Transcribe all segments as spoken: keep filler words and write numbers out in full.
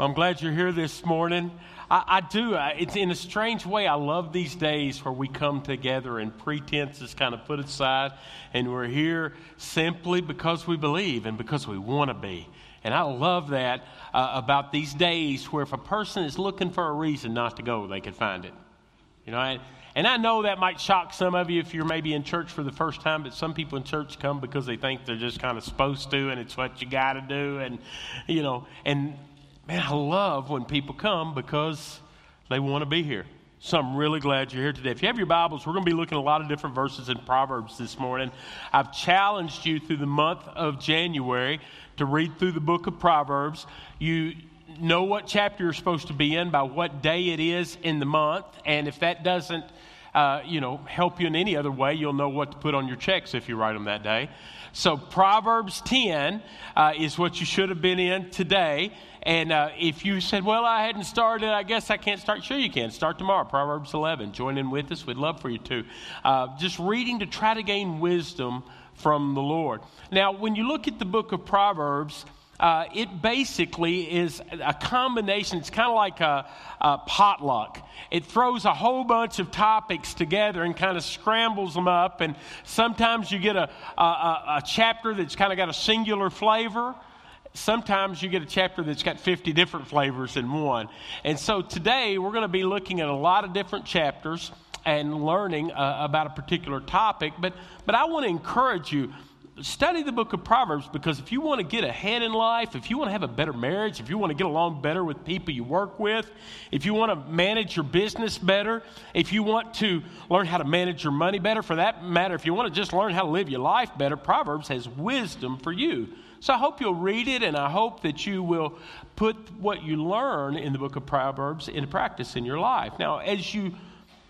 Well, I'm glad you're here this morning. I, I do. I, it's in a strange way. I love these days where we come together and pretense is kind of put aside, and we're here simply because we believe and because we want to be. And I love that uh, about these days where if a person is looking for a reason not to go, they can find it. You know, I, and I know that might shock some of you if you're maybe in church for the first time, but some people in church come because they think they're just kind of supposed to, and it's what you got to do. And, you know, and man, I love when people come because they want to be here. So I'm really glad you're here today. If you have your Bibles, we're going to be looking at a lot of different verses in Proverbs this morning. I've challenged you through the month of January to read through the book of Proverbs. You know what chapter you're supposed to be in by what day it is in the month. And if that doesn't, uh, you know, help you in any other way, you'll know what to put on your checks if you write them that day. So Proverbs ten uh, is what you should have been in today. And uh, if you said, well, I hadn't started, I guess I can't start. Sure you can. Start tomorrow, Proverbs eleven. Join in with us. We'd love for you to. Uh, just reading to try to gain wisdom from the Lord. Now, when you look at the book of Proverbs, uh, it basically is a combination. It's kind of like a, a potluck. It throws a whole bunch of topics together and kind of scrambles them up. And sometimes you get a, a, a chapter that's kind of got a singular flavor. Sometimes you get a chapter that's got fifty different flavors in one. And so today we're going to be looking at a lot of different chapters and learning uh, about a particular topic. But but I want to encourage you, study the book of Proverbs, because if you want to get ahead in life, if you want to have a better marriage, if you want to get along better with people you work with, if you want to manage your business better, if you want to learn how to manage your money better, for that matter, if you want to just learn how to live your life better, Proverbs has wisdom for you. So I hope you'll read it, and I hope that you will put what you learn in the book of Proverbs into practice in your life. Now, as you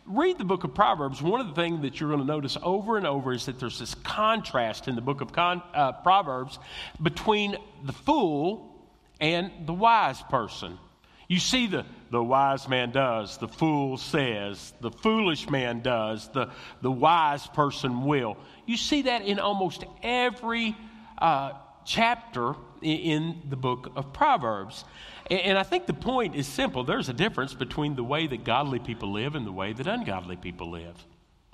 read the book of Proverbs, one of the things that you're going to notice over and over is that there's this contrast in the book of con- uh, Proverbs between the fool and the wise person. You see the, the wise man does, the fool says, the foolish man does, the, the wise person will. You see that in almost every uh chapter in the book of Proverbs. And I think the point is simple. There's a difference between the way that godly people live and the way that ungodly people live.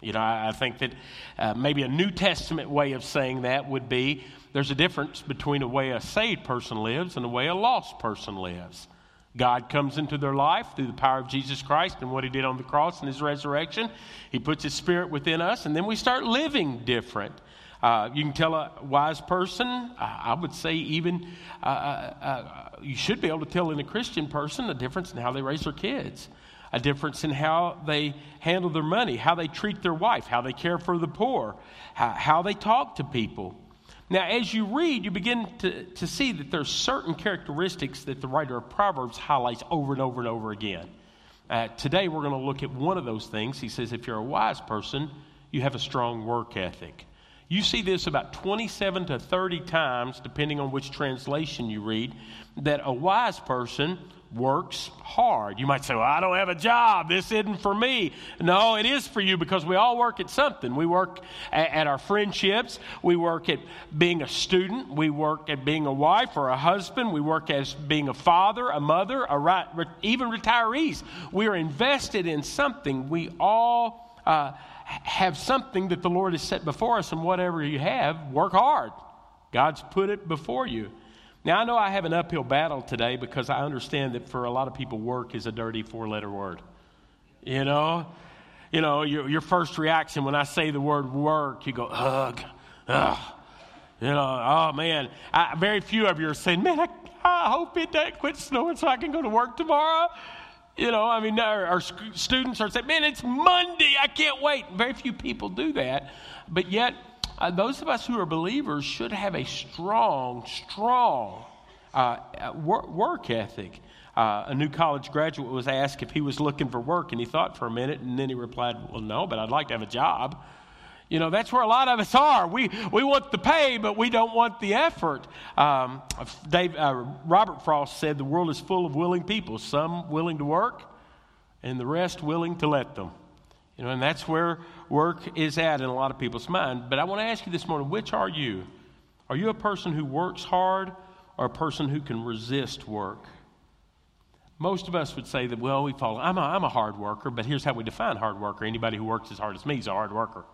You know, I think that uh, maybe a New Testament way of saying that would be there's a difference between a way a saved person lives and a way a lost person lives. God comes into their life through the power of Jesus Christ and what he did on the cross and his resurrection. He puts his spirit within us, and then we start living different. Uh, you can tell a wise person, I would say even, uh, uh, you should be able to tell in a Christian person a difference in how they raise their kids, a difference in how they handle their money, how they treat their wife, how they care for the poor, how, how they talk to people. Now, as you read, you begin to, to see that there's certain characteristics that the writer of Proverbs highlights over and over and over again. Uh, today, we're going to look at one of those things. He says, if you're a wise person, you have a strong work ethic. You see this about twenty-seven to thirty times, depending on which translation you read, that a wise person works hard. You might say, well, I don't have a job. This isn't for me. No, it is for you, because we all work at something. We work at, at our friendships. We work at being a student. We work at being a wife or a husband. We work as being a father, a mother, a right, even retirees. We are invested in something. We all uh have something that the Lord has set before us, and whatever you have, work hard. God's put it before you. Now, I know I have an uphill battle today, because I understand that for a lot of people, work is a dirty four-letter word. You know, you know, your, your first reaction when I say the word work, you go, ugh, ugh. You know, oh, man. I, very few of you are saying, man, I, I hope it doesn't quit snowing so I can go to work tomorrow. You know, I mean, our, our students are saying, man, it's Monday, I can't wait. Very few people do that. But yet, uh, those of us who are believers should have a strong, strong uh, work, work ethic. Uh, a new college graduate was asked if he was looking for work, and he thought for a minute, and then he replied, well, no, but I'd like to have a job. You know, that's where a lot of us are. We we want the pay, but we don't want the effort. Um, Dave, uh, Robert Frost said, the world is full of willing people, some willing to work and the rest willing to let them. You know, and that's where work is at in a lot of people's mind. But I want to ask you this morning, which are you? Are you a person who works hard or a person who can resist work? Most of us would say that, well, we follow, I'm a, I'm a hard worker, but here's how we define hard worker. Anybody who works as hard as me is a hard worker.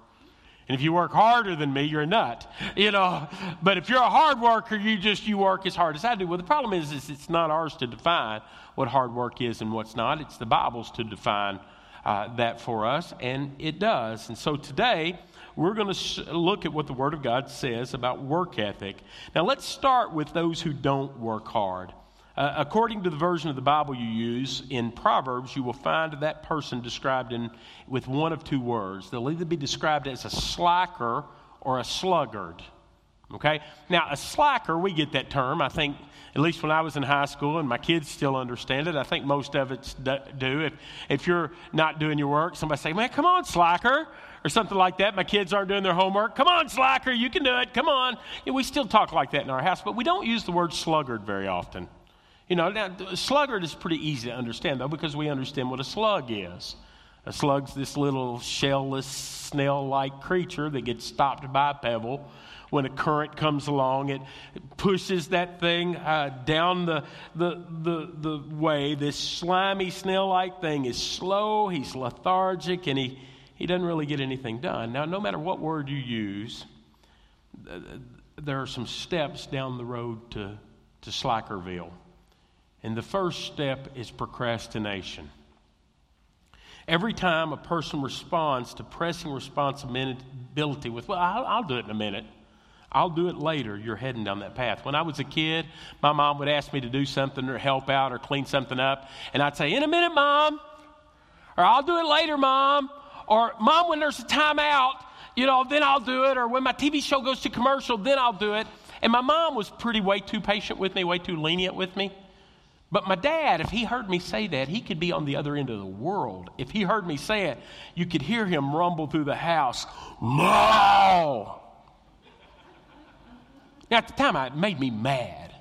And if you work harder than me, you're a nut, you know. But if you're a hard worker, you just, you work as hard as I do. Well, the problem is, is it's not ours to define what hard work is and what's not. It's the Bible's to define uh, that for us, and it does. And so today, we're going to sh- look at what the Word of God says about work ethic. Now, let's start with those who don't work hard. Uh, according to the version of the Bible you use, in Proverbs, you will find that person described in with one of two words. They'll either be described as a slacker or a sluggard. Okay? Now, a slacker, we get that term. I think, at least when I was in high school, and my kids still understand it, I think most of us do. If, if you're not doing your work, somebody say, man, come on, slacker, or something like that. My kids aren't doing their homework. Come on, slacker, you can do it. Come on. And we still talk like that in our house, but we don't use the word sluggard very often. You know, now, sluggard is pretty easy to understand, though, because we understand what a slug is. A slug's this little shell-less, snail-like creature that gets stopped by a pebble. When a current comes along, it pushes that thing uh, down the, the the the way. This slimy, snail-like thing is slow, he's lethargic, and he, he doesn't really get anything done. Now, no matter what word you use, there are some steps down the road to, to Slackerville. And the first step is procrastination. Every time a person responds to pressing responsibility with, well, I'll, I'll do it in a minute. I'll do it later. You're heading down that path. When I was a kid, my mom would ask me to do something or help out or clean something up. And I'd say, in a minute, Mom. Or I'll do it later, Mom. Or, Mom, when there's a timeout, you know, then I'll do it. Or when my T V show goes to commercial, then I'll do it. And my mom was pretty way too patient with me, way too lenient with me. But my dad, if he heard me say that, he could be on the other end of the world. If he heard me say it, you could hear him rumble through the house, no! Now, at the time, it made me mad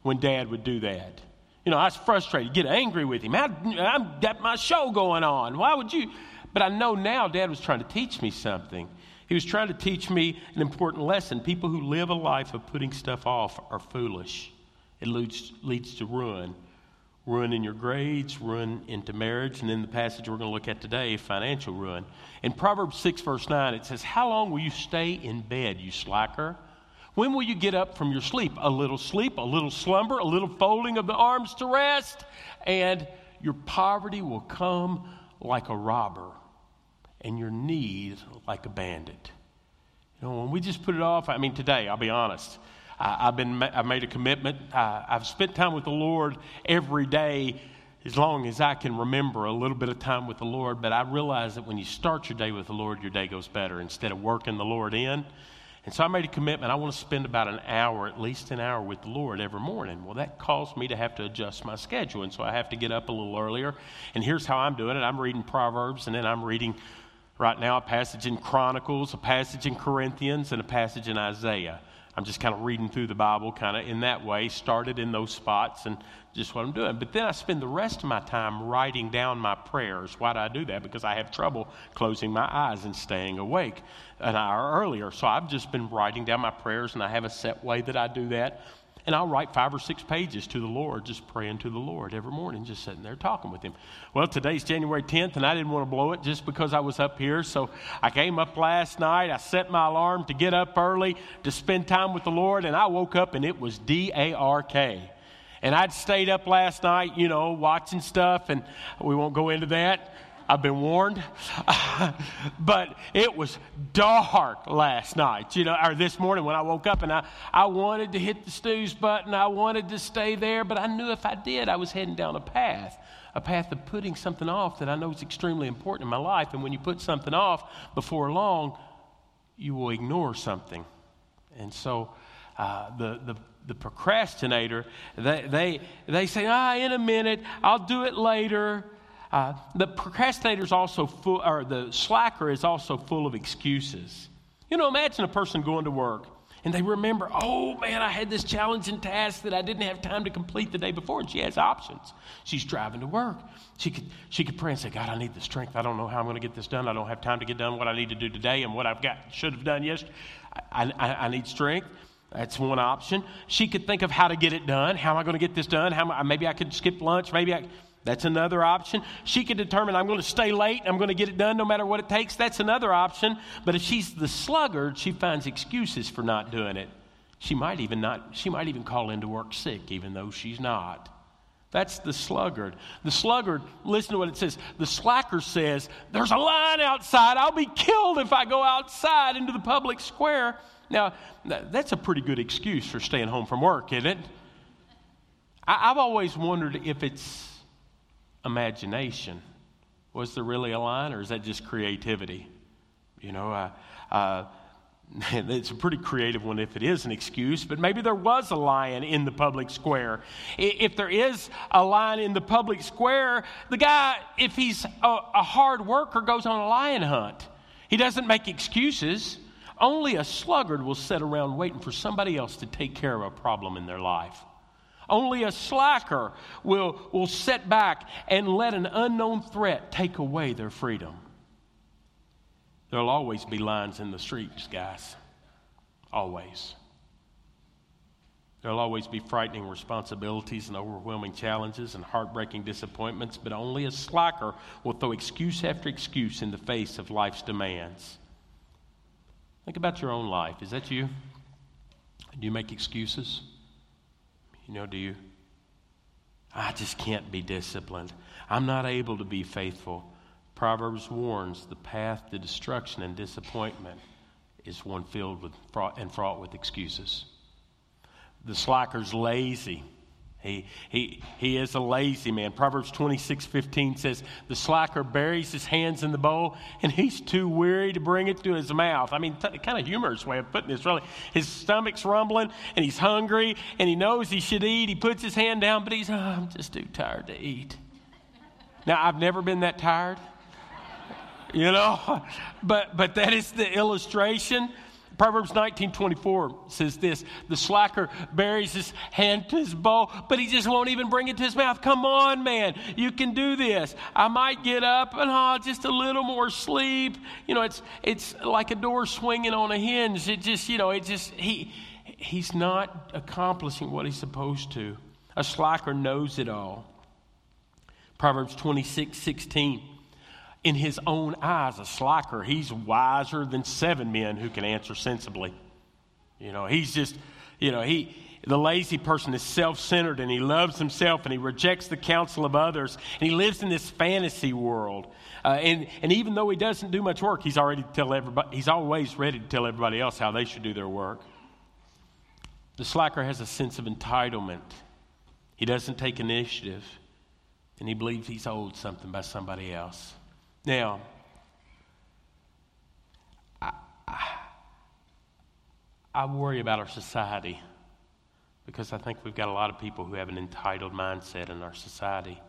when Dad would do that. You know, I was frustrated, get angry with him. I, I've got my show going on. Why would you? But I know now Dad was trying to teach me something. He was trying to teach me an important lesson. People who live a life of putting stuff off are foolish. It leads, leads to ruin. Ruin in your grades, ruin into marriage, and then the passage we're going to look at today, financial ruin. In Proverbs six, verse nine, it says, how long will you stay in bed, you slacker? When will you get up from your sleep? A little sleep, a little slumber, a little folding of the arms to rest, and your poverty will come like a robber, and your need like a bandit. You know, when we just put it off, I mean, today, I'll be honest, I've been. I've made a commitment. I've spent time with the Lord every day as long as I can remember, a little bit of time with the Lord. But I realize that when you start your day with the Lord, your day goes better instead of working the Lord in. And so I made a commitment. I want to spend about an hour, at least an hour with the Lord every morning. Well, that caused me to have to adjust my schedule. And so I have to get up a little earlier. And here's how I'm doing it. I'm reading Proverbs, and then I'm reading right now a passage in Chronicles, a passage in Corinthians, and a passage in Isaiah. I'm just kind of reading through the Bible kind of in that way, started in those spots and just what I'm doing. But then I spend the rest of my time writing down my prayers. Why do I do that? Because I have trouble closing my eyes and staying awake an hour earlier. So I've just been writing down my prayers, and I have a set way that I do that. And I'll write five or six pages to the Lord, just praying to the Lord every morning, just sitting there talking with him. Well, today's January tenth, and I didn't want to blow it just because I was up here. So I came up last night. I set my alarm to get up early to spend time with the Lord, and I woke up, and it was D A R K. And I'd stayed up last night, you know, watching stuff, and we won't go into that. I've been warned, but it was dark last night, you know, or this morning when I woke up, and I, I wanted to hit the snooze button. I wanted to stay there, but I knew if I did, I was heading down a path, a path of putting something off that I know is extremely important in my life. And when you put something off, before long, you will ignore something. And so uh, the the the procrastinator, they they they say, ah, in a minute, I'll do it later. Uh, the procrastinator's also full, or the slacker is also full of excuses. You know, imagine a person going to work and they remember, oh man, I had this challenging task that I didn't have time to complete the day before, and she has options. She's driving to work. She could she could pray and say, God, I need the strength. I don't know how I'm going to get this done. I don't have time to get done what I need to do today and what I've got should have done yesterday. I, I, I need strength. That's one option. She could think of how to get it done. How am I going to get this done? How am I, maybe I could skip lunch. Maybe I. That's another option. She could determine, I'm going to stay late. I'm going to get it done no matter what it takes. That's another option. But if she's the sluggard, she finds excuses for not doing it. She might even not. She might even call into work sick, even though she's not. That's the sluggard. The sluggard, listen to what it says. The slacker says, there's a line outside. I'll be killed if I go outside into the public square. Now, that's a pretty good excuse for staying home from work, isn't it? I, I've always wondered if it's imagination. Was there really a line, or is that just creativity? You know, uh, uh, it's a pretty creative one if it is an excuse, but maybe there was a lion in the public square. If there is a lion in the public square, the guy, if he's a, a hard worker, goes on a lion hunt. He doesn't make excuses. Only a sluggard will sit around waiting for somebody else to take care of a problem in their life. Only a slacker will, will sit back and let an unknown threat take away their freedom. There'll always be lines in the streets, guys. Always. There'll always be frightening responsibilities and overwhelming challenges and heartbreaking disappointments, but only a slacker will throw excuse after excuse in the face of life's demands. Think about your own life. Is that you? Do you make excuses? You know, do you? I just can't be disciplined. I'm not able to be faithful. Proverbs warns the path to destruction and disappointment is one filled with fraught and fraught with excuses. The slacker's lazy. He he he is a lazy man. Proverbs twenty-six fifteen says, the slacker buries his hands in the bowl, and he's too weary to bring it to his mouth. I mean, t- kind of humorous way of putting this, really. His stomach's rumbling, and he's hungry, and he knows he should eat. He puts his hand down, but he's, oh, I'm just too tired to eat. Now, I've never been that tired, you know, but but that is the illustration. Proverbs nineteen twenty-four says this, the slacker buries his hand to his bowl, but he just won't even bring it to his mouth. Come on, man, you can do this. I might get up and oh, just a little more sleep. You know, it's it's like a door swinging on a hinge. It just, you know, it just, he he's not accomplishing what he's supposed to. A slacker knows it all. Proverbs twenty-six sixteen. In his own eyes, a slacker, he's wiser than seven men who can answer sensibly. You know, he's just, you know, he, the lazy person is self-centered, and he loves himself, and he rejects the counsel of others, and he lives in this fantasy world. Uh, and, and even though he doesn't do much work, he's already tell everybody, he's always ready to tell everybody else how they should do their work. The slacker has a sense of entitlement. He doesn't take initiative, and he believes he's owed something by somebody else. Now, I, I, I worry about our society because I think we've got a lot of people who have an entitled mindset in our society.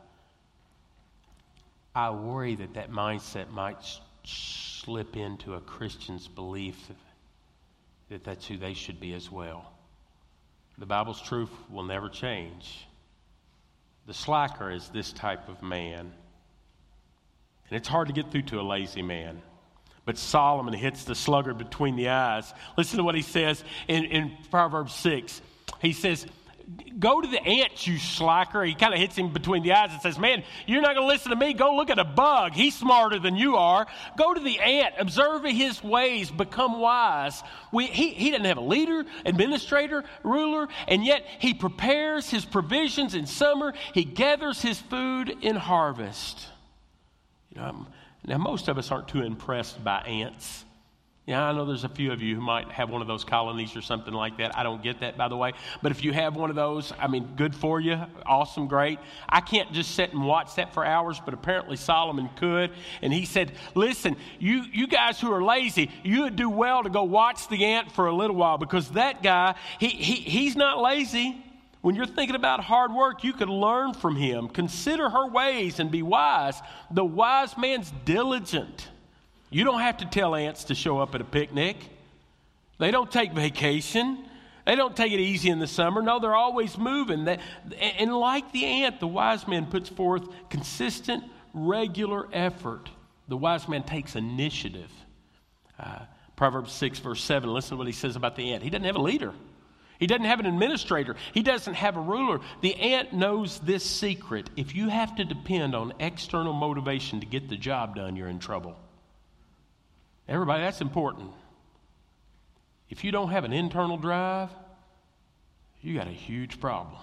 I worry that that mindset might sh- slip into a Christian's belief that that's who they should be as well. The Bible's truth will never change. The slacker is this type of man. And it's hard to get through to a lazy man. But Solomon hits the sluggard between the eyes. Listen to what he says in, in Proverbs six. He says, go to the ants, you slacker. He kind of hits him between the eyes and says, man, you're not going to listen to me. Go look at a bug. He's smarter than you are. Go to the ant. Observe his ways. Become wise. We, he, he doesn't have a leader, administrator, ruler, and yet he prepares his provisions in summer. He gathers his food in harvest. Um, now, most of us aren't too impressed by ants. Yeah, I know there's a few of you who might have one of those colonies or something like that. I don't get that, by the way. But if you have one of those, I mean, good for you. Awesome, great. I can't just sit and watch that for hours, but apparently Solomon could. And he said, listen, you, you guys who are lazy, you would do well to go watch the ant for a little while because that guy, he, he he's not lazy. When you're thinking about hard work, you can learn from him. Consider her ways and be wise. The wise man's diligent. You don't have to tell ants to show up at a picnic. They don't take vacation. They don't take it easy in the summer. No, they're always moving. And like the ant, the wise man puts forth consistent, regular effort. The wise man takes initiative. Uh, Proverbs six, verse seven, listen to what he says about the ant. He doesn't have a leader. He doesn't have an administrator. He doesn't have a ruler. The ant knows this secret. If you have to depend on external motivation to get the job done, you're in trouble. Everybody, that's important. If you don't have an internal drive, you got a huge problem.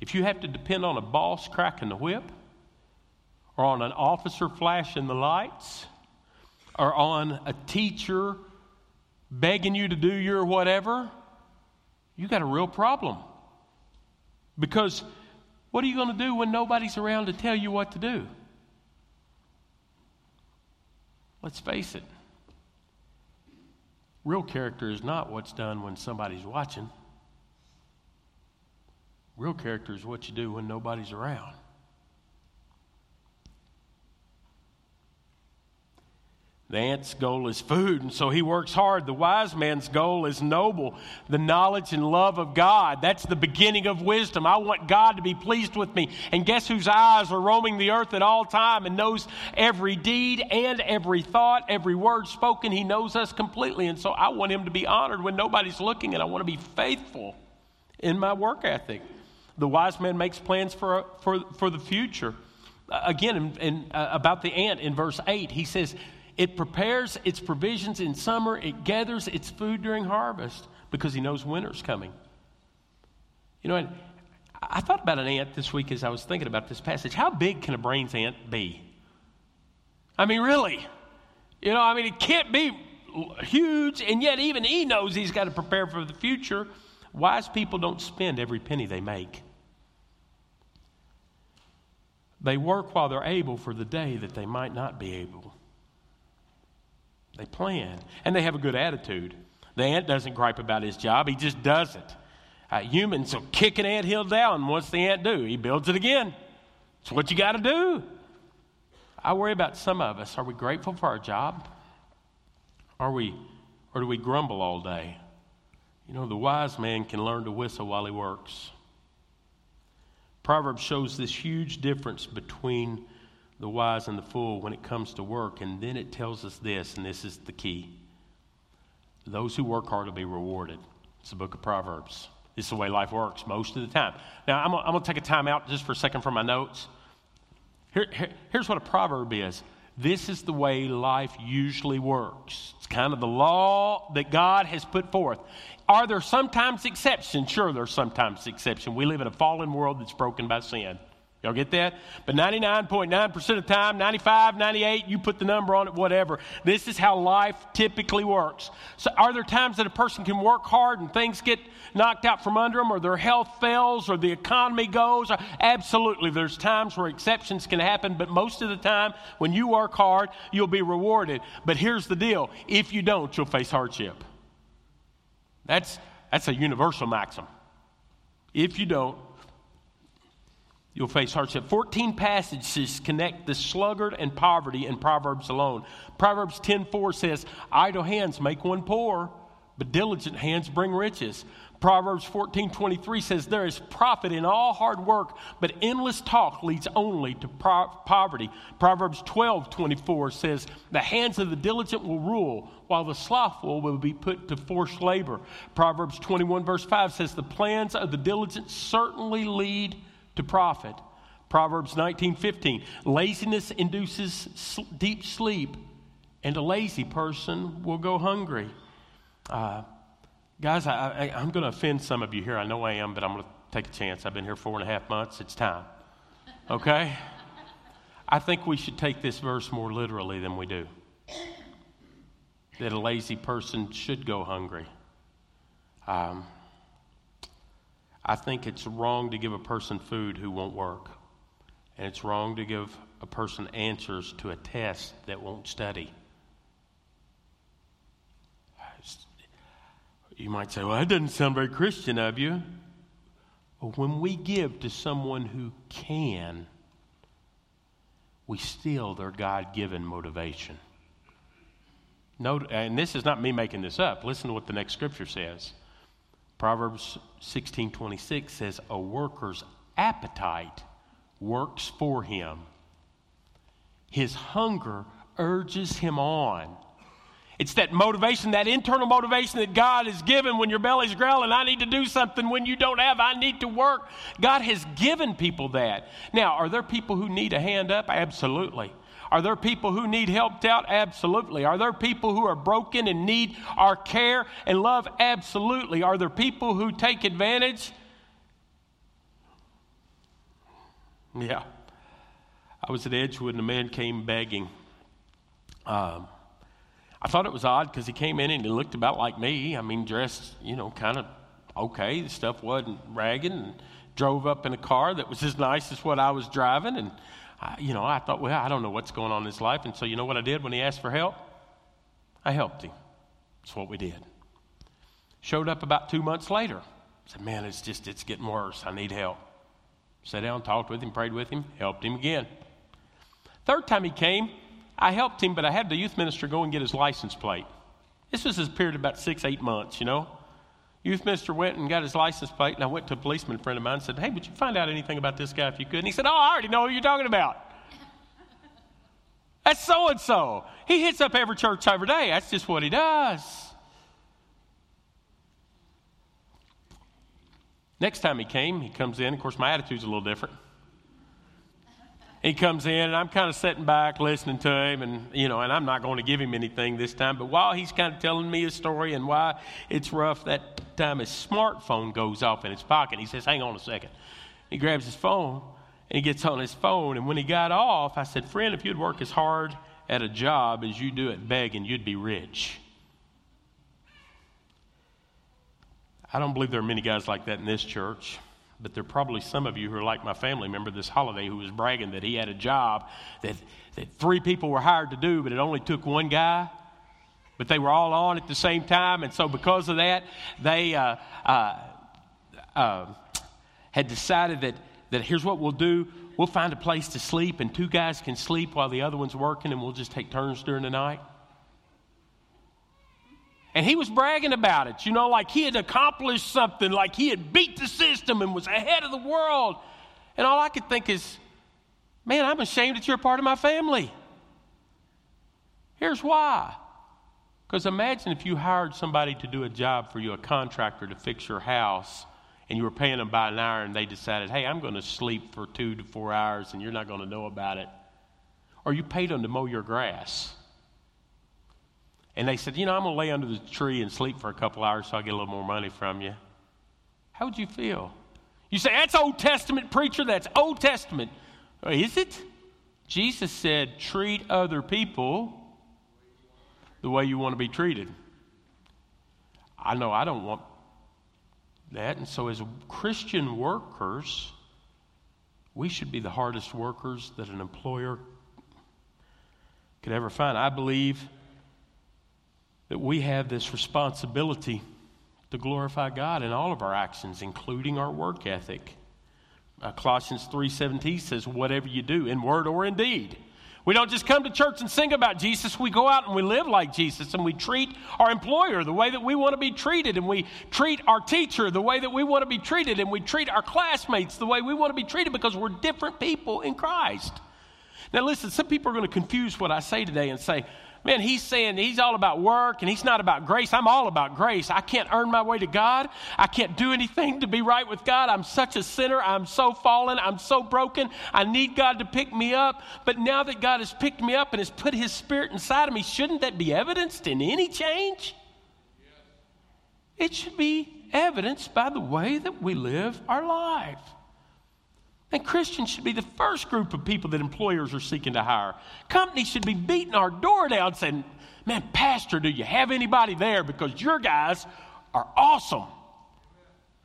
If you have to depend on a boss cracking the whip, or on an officer flashing the lights, or on a teacher begging you to do your whatever, you got a real problem. Because what are you going to do when nobody's around to tell you what to do? Let's face it. Real character is not what's done when somebody's watching. Real character is what you do when nobody's around. The ant's goal is food, and so he works hard. The wise man's goal is noble, the knowledge and love of God. That's the beginning of wisdom. I want God to be pleased with me. And guess whose eyes are roaming the earth at all time and knows every deed and every thought, every word spoken. He knows us completely, and so I want him to be honored when nobody's looking, and I want to be faithful in my work ethic. The wise man makes plans for, for, for the future. Again, in, in, uh, about the ant in verse eight, he says, it prepares its provisions in summer. It gathers its food during harvest because he knows winter's coming. You know, and I thought about an ant this week as I was thinking about this passage. How big can a brains ant be? I mean, really. You know, I mean, it can't be huge, and yet even he knows he's got to prepare for the future. Wise people don't spend every penny they make. They work while they're able for the day that they might not be able. They plan, and they have a good attitude. The ant doesn't gripe about his job. He just does it. Uh, humans will kick an ant hill down. What's the ant do? He builds it again. It's what you got to do. I worry about some of us. Are we grateful for our job? Are we, or do we grumble all day? You know, the wise man can learn to whistle while he works. Proverbs shows this huge difference between the wise and the fool when it comes to work. And then it tells us this, and this is the key. Those who work hard will be rewarded. It's the book of Proverbs. This is the way life works most of the time. Now, I'm going to take a time out just for a second from my notes. Here, here, here's what a proverb is. This is the way life usually works. It's kind of the law that God has put forth. Are there sometimes exceptions? Sure, there's sometimes exceptions. We live in a fallen world that's broken by sin. Y'all get that? But ninety-nine point nine percent of the time, ninety-five, ninety-eight, you put the number on it, whatever. This is how life typically works. So are there times that a person can work hard and things get knocked out from under them, or their health fails, or the economy goes? Absolutely. There's times where exceptions can happen, but most of the time when you work hard, you'll be rewarded. But here's the deal. If you don't, you'll face hardship. That's, that's a universal maxim. If you don't, you'll face hardship. Fourteen passages connect the sluggard and poverty in Proverbs alone. Proverbs ten four says, idle hands make one poor, but diligent hands bring riches. Proverbs fourteen twenty-three says, there is profit in all hard work, but endless talk leads only to pro- poverty. Proverbs twelve twenty-four says, the hands of the diligent will rule, while the slothful will be put to forced labor. Proverbs twenty-one verse five says, the plans of the diligent certainly lead to profit. Proverbs nineteen fifteen, laziness induces sl- deep sleep, and a lazy person will go hungry. Uh, guys, I, I, I'm going to offend some of you here. I know I am, but I'm going to take a chance. I've been here four and a half months. It's time. Okay? I think we should take this verse more literally than we do. That a lazy person should go hungry. Um I think it's wrong to give a person food who won't work. And it's wrong to give a person answers to a test that won't study. You might say, well, that doesn't sound very Christian of you. Well, when we give to someone who can, we steal their God-given motivation. No, and this is not me making this up. Listen to what the next scripture says. Proverbs sixteen twenty-six says, a worker's appetite works for him. His hunger urges him on. It's that motivation, that internal motivation that God has given when your belly's growling. I need to do something when you don't have. I need to work. God has given people that. Now, are there people who need a hand up? Absolutely. Are there people who need helped out? Absolutely. Are there people who are broken and need our care and love? Absolutely. Are there people who take advantage? Yeah. I was at Edgewood and a man came begging. Um, I thought it was odd because he came in and he looked about like me. I mean, dressed, you know, kind of okay. The stuff wasn't ragged, and drove up in a car that was as nice as what I was driving. And, I, you know, I thought, well, I don't know what's going on in his life. And so you know what I did when he asked for help? I helped him. That's what we did. Showed up about two months later. Said, man, it's just, it's getting worse. I need help. Sat down, talked with him, prayed with him, helped him again. Third time he came, I helped him, but I had the youth minister go and get his license plate. This was his period of about six, eight months, you know. Youth minister went and got his license plate, and I went to a policeman friend of mine and said, hey, would you find out anything about this guy if you could? And he said, oh, I already know who you're talking about. That's so-and-so. He hits up every church every day. That's just what he does. Next time he came, he comes in. Of course, my attitude's a little different. He comes in, and I'm kind of sitting back listening to him, and, you know, and I'm not going to give him anything this time. But while he's kind of telling me his story and why it's rough, that time his smartphone goes off in his pocket. He says, hang on a second. He grabs his phone, and he gets on his phone. And when he got off, I said, friend, if you'd work as hard at a job as you do at begging, you'd be rich. I don't believe there are many guys like that in this church, but there are probably some of you who are like my family member this holiday who was bragging that he had a job that, that three people were hired to do, but it only took one guy, but they were all on at the same time, and so because of that, they uh, uh, uh, had decided that, that here's what we'll do. We'll find a place to sleep, and two guys can sleep while the other one's working, and we'll just take turns during the night. And he was bragging about it, you know, like he had accomplished something, like he had beat the system and was ahead of the world. And all I could think is, man, I'm ashamed that you're a part of my family. Here's why. Because imagine if you hired somebody to do a job for you, a contractor to fix your house, and you were paying them by an hour, and they decided, hey, I'm going to sleep for two to four hours, and you're not going to know about it. Or you paid them to mow your grass. And they said, you know, I'm going to lay under the tree and sleep for a couple hours so I'll get a little more money from you. How would you feel? You say, that's Old Testament, preacher. That's Old Testament. Is it? Jesus said, treat other people the way you want to be treated. I know I don't want that. And so as Christian workers, we should be the hardest workers that an employer could ever find. I believe that we have this responsibility to glorify God in all of our actions, including our work ethic. Uh, Colossians three seventeen says, whatever you do, in word or in deed. We don't just come to church and sing about Jesus. We go out and we live like Jesus, and we treat our employer the way that we want to be treated, and we treat our teacher the way that we want to be treated, and we treat our classmates the way we want to be treated, because we're different people in Christ. Now listen, some people are going to confuse what I say today and say, man, he's saying he's all about work and he's not about grace. I'm all about grace. I can't earn my way to God. I can't do anything to be right with God. I'm such a sinner. I'm so fallen. I'm so broken. I need God to pick me up. But now that God has picked me up and has put his spirit inside of me, shouldn't that be evidenced in any change? It should be evidenced by the way that we live our life. And Christians should be the first group of people that employers are seeking to hire. Companies should be beating our door down saying, man, pastor, do you have anybody there? Because your guys are awesome.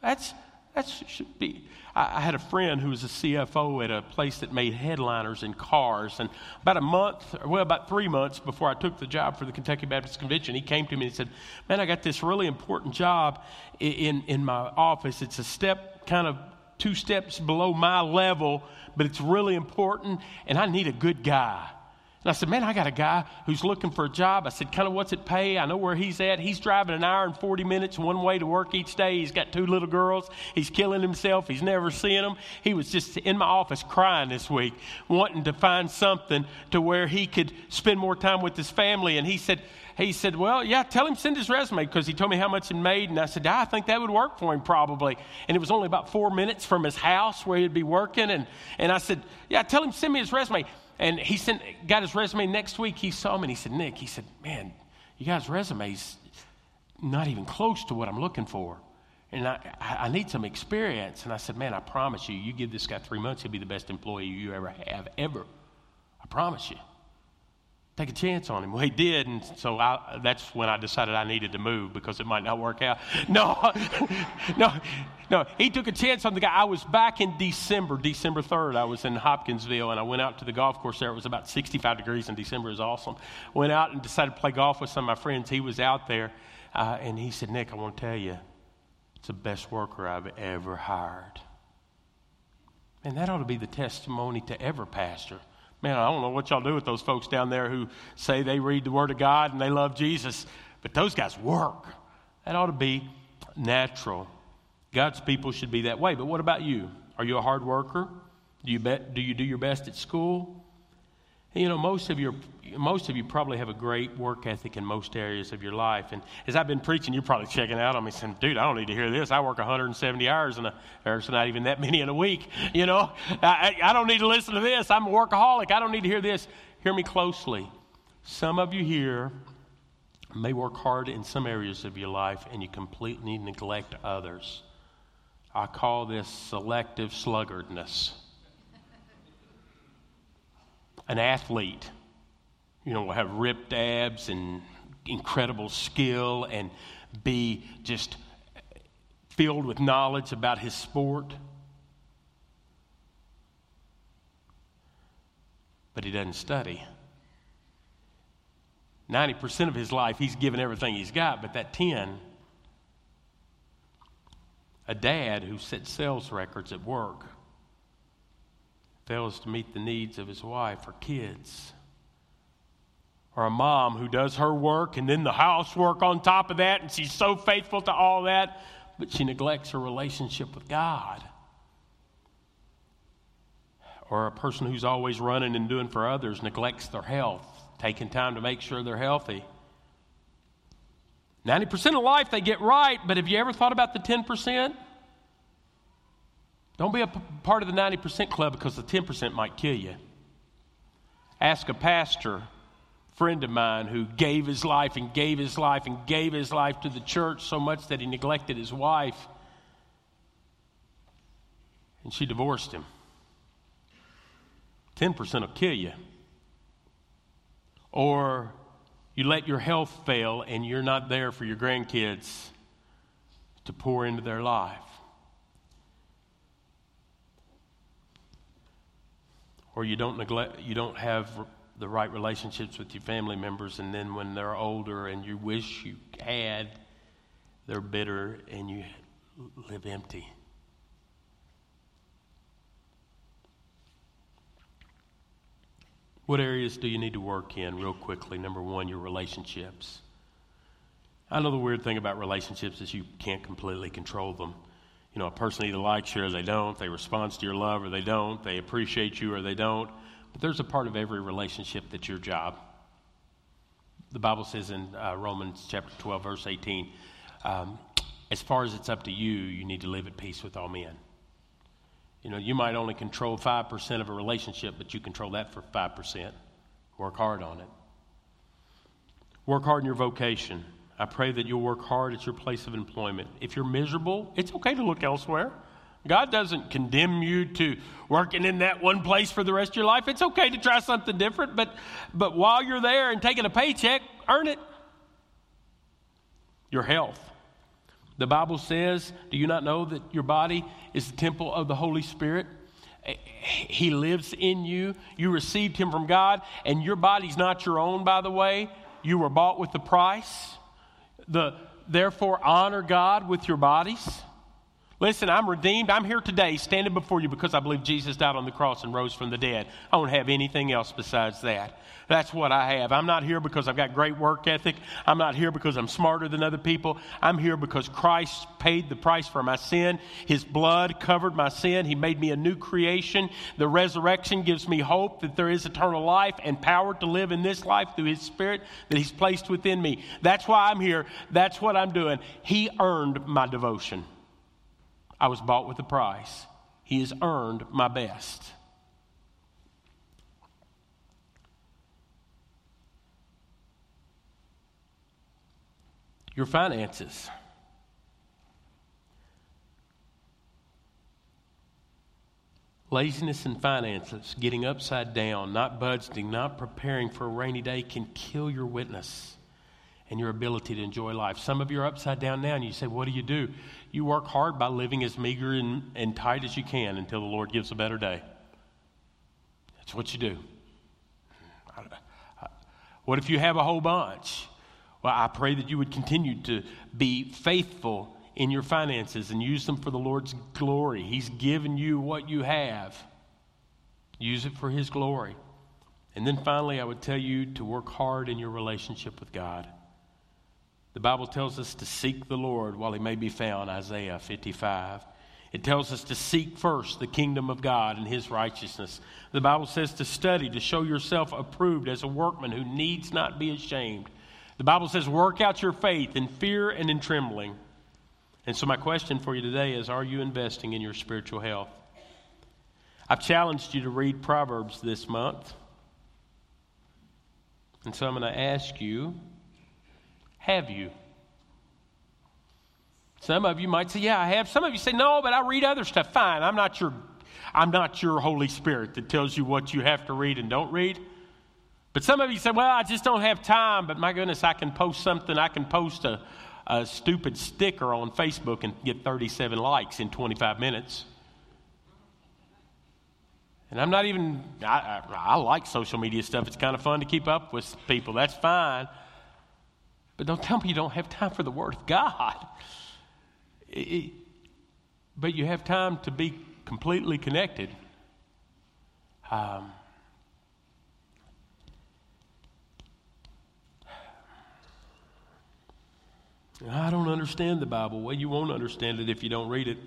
That's, that should be. I, I had a friend who was a C F O at a place that made headliners in cars. And about a month, well, about three months before I took the job for the Kentucky Baptist Convention, he came to me and said, man, I got this really important job in, in, in my office. It's a step kind of two steps below my level, but it's really important, and I need a good guy. And I said, man, I got a guy who's looking for a job. I said, kind of what's it pay? I know where he's at. He's driving an hour and forty minutes one way to work each day. He's got two little girls. He's killing himself. He's never seeing them. He was just in my office crying this week, wanting to find something to where he could spend more time with his family. And he said, He said, well, yeah, tell him send his resume, because he told me how much he made. And I said, I think that would work for him probably. And it was only about four minutes from his house where he'd be working. And, and I said, yeah, tell him send me his resume. And he sent, got his resume. Next week he saw me and he said, Nick, he said, man, you guys' resume's not even close to what I'm looking for. And I, I need some experience. And I said, man, I promise you, you give this guy three months, he'll be the best employee you ever have, ever. I promise you. Take a chance on him. Well, he did, and so I, that's when I decided I needed to move because it might not work out. No, no, no. He took a chance on the guy. I was back in December, December third. I was in Hopkinsville, and I went out to the golf course there. It was about sixty-five degrees in December. It was awesome. Went out and decided to play golf with some of my friends. He was out there, uh, and he said, Nick, I want to tell you, it's the best worker I've ever hired. And that ought to be the testimony to every pastor. Man, I don't know what y'all do with those folks down there who say they read the Word of God and they love Jesus, but those guys work. That ought to be natural. God's people should be that way. But what about you? Are you a hard worker? Do you bet, do you do your best at school? And you know, most of your most of you probably have a great work ethic in most areas of your life. And as I've been preaching, you're probably checking out on me saying, dude, I don't need to hear this. I work one hundred seventy hours, in a, or it's not even that many in a week. You know, I, I don't need to listen to this. I'm a workaholic. I don't need to hear this. Hear me closely. Some of you here may work hard in some areas of your life, and you completely neglect others. I call this selective sluggardness. An athlete, you know, will have ripped abs and incredible skill and be just filled with knowledge about his sport. But he doesn't study. ninety percent of his life, he's given everything he's got, but that ten, a dad who sets sales records at work, fails to meet the needs of his wife or kids. Or a mom who does her work and then the housework on top of that, and she's so faithful to all that, but she neglects her relationship with God. Or a person who's always running and doing for others, neglects their health, taking time to make sure they're healthy. ninety percent of life they get right, but have you ever thought about the ten percent? Don't be a p- part of the ninety percent club, because the ten percent might kill you. Ask a pastor, friend of mine, who gave his life and gave his life and gave his life to the church so much that he neglected his wife, and she divorced him. ten percent will kill you. Or you let your health fail and you're not there for your grandkids to pour into their life. Or you don't neglect, you don't have the right relationships with your family members, and then when they're older and you wish you had, they're bitter and you live empty. What areas do you need to work in real quickly? Number one, your relationships. I know the weird thing about relationships is you can't completely control them. You know, a person either likes you or they don't. They respond to your love or they don't. They appreciate you or they don't. But there's a part of every relationship that's your job. The Bible says in uh, Romans chapter twelve, verse eighteen, um, as far as it's up to you, you need to live at peace with all men. You know, you might only control five percent of a relationship, but you control that for five percent. Work hard on it. Work hard in your vocation. I pray that you'll work hard at your place of employment. If you're miserable, it's okay to look elsewhere. God doesn't condemn you to working in that one place for the rest of your life. It's okay to try something different, but but while you're there and taking a paycheck, earn it. Your health. The Bible says, do you not know that your body is the temple of the Holy Spirit? He lives in you. You received him from God, and your body's not your own, by the way. You were bought with the price. The, therefore, honor God with your bodies. Listen, I'm redeemed. I'm here today standing before you because I believe Jesus died on the cross and rose from the dead. I don't have anything else besides that. That's what I have. I'm not here because I've got great work ethic. I'm not here because I'm smarter than other people. I'm here because Christ paid the price for my sin. His blood covered my sin. He made me a new creation. The resurrection gives me hope that there is eternal life and power to live in this life through His Spirit that He's placed within me. That's why I'm here. That's what I'm doing. He earned my devotion. I was bought with a price. He has earned my best. Your finances. Laziness in finances, getting upside down, not budgeting, not preparing for a rainy day can kill your witness and your ability to enjoy life. Some of you are upside down now, and you say, what do you do? You work hard by living as meager and, and tight as you can until the Lord gives a better day. That's what you do. I, I, what if you have a whole bunch? Well, I pray that you would continue to be faithful in your finances and use them for the Lord's glory. He's given you what you have. Use it for His glory. And then finally, I would tell you to work hard in your relationship with God. The Bible tells us to seek the Lord while He may be found, Isaiah fifty-five. It tells us to seek first the kingdom of God and His righteousness. The Bible says to study, to show yourself approved as a workman who needs not be ashamed. The Bible says work out your faith in fear and in trembling. And so my question for you today is, are you investing in your spiritual health? I've challenged you to read Proverbs this month. And so I'm going to ask you, have you? Some of you might say, yeah, I have. Some of you say, no, but I read other stuff. Fine, I'm not your, I'm not your Holy Spirit that tells you what you have to read and don't read. But some of you say, well, I just don't have time. But my goodness, I can post something. I can post a, a stupid sticker on Facebook and get thirty-seven likes in twenty-five minutes. And I'm not even, I, I, I like social media stuff. It's kind of fun to keep up with people. That's fine. But don't tell me you don't have time for the Word of God. It, it, but you have time to be completely connected. Um, I don't understand the Bible. Well, you won't understand it if you don't read it.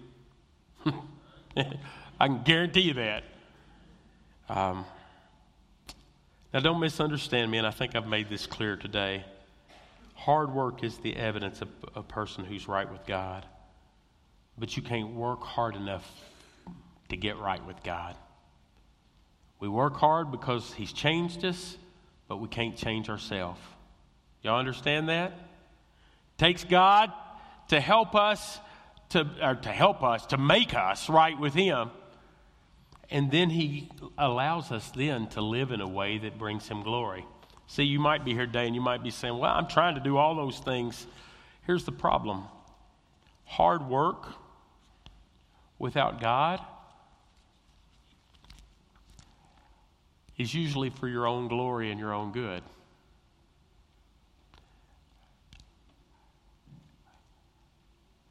I can guarantee you that. Um, now, don't misunderstand me, and I think I've made this clear today. Hard work is the evidence of a person who's right with God. But you can't work hard enough to get right with God. We work hard because He's changed us, but we can't change ourselves. Y'all understand that? It takes God to help us, to, or to help us, to make us right with Him. And then He allows us then to live in a way that brings Him glory. See, you might be here today and you might be saying, well, I'm trying to do all those things. Here's the problem. Hard work without God is usually for your own glory and your own good.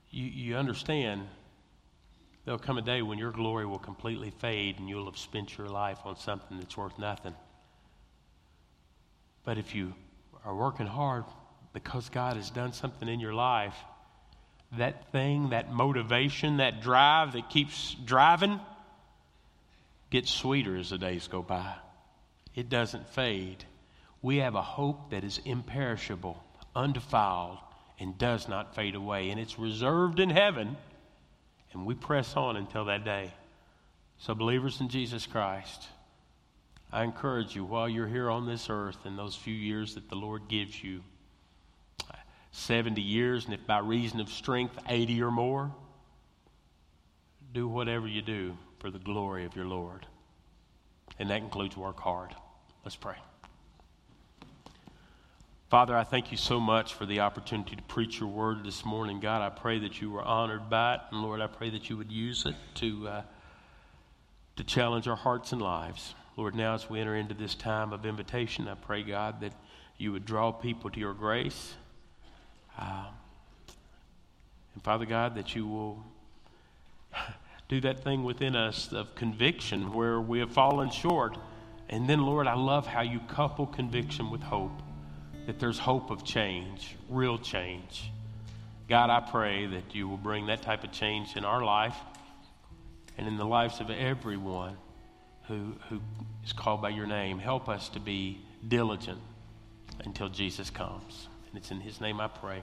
You, you understand there'll come a day when your glory will completely fade and you'll have spent your life on something that's worth nothing. But if you are working hard because God has done something in your life, that thing, that motivation, that drive that keeps driving gets sweeter as the days go by. It doesn't fade. We have a hope that is imperishable, undefiled, and does not fade away. And it's reserved in heaven. And we press on until that day. So believers in Jesus Christ, I encourage you, while you're here on this earth in those few years that the Lord gives you, seventy years, and if by reason of strength, eighty or more, do whatever you do for the glory of your Lord. And that includes work hard. Let's pray. Father, I thank you so much for the opportunity to preach your word this morning. God, I pray that you were honored by it. And Lord, I pray that you would use it to uh, to challenge our hearts and lives. Lord, now as we enter into this time of invitation, I pray, God, that you would draw people to your grace. Uh, and Father God, that you will do that thing within us of conviction where we have fallen short. And then, Lord, I love how you couple conviction with hope, that there's hope of change, real change. God, I pray that you will bring that type of change in our life and in the lives of everyone who who is called by your name. Help us to be diligent until Jesus comes. And it's in his name I pray.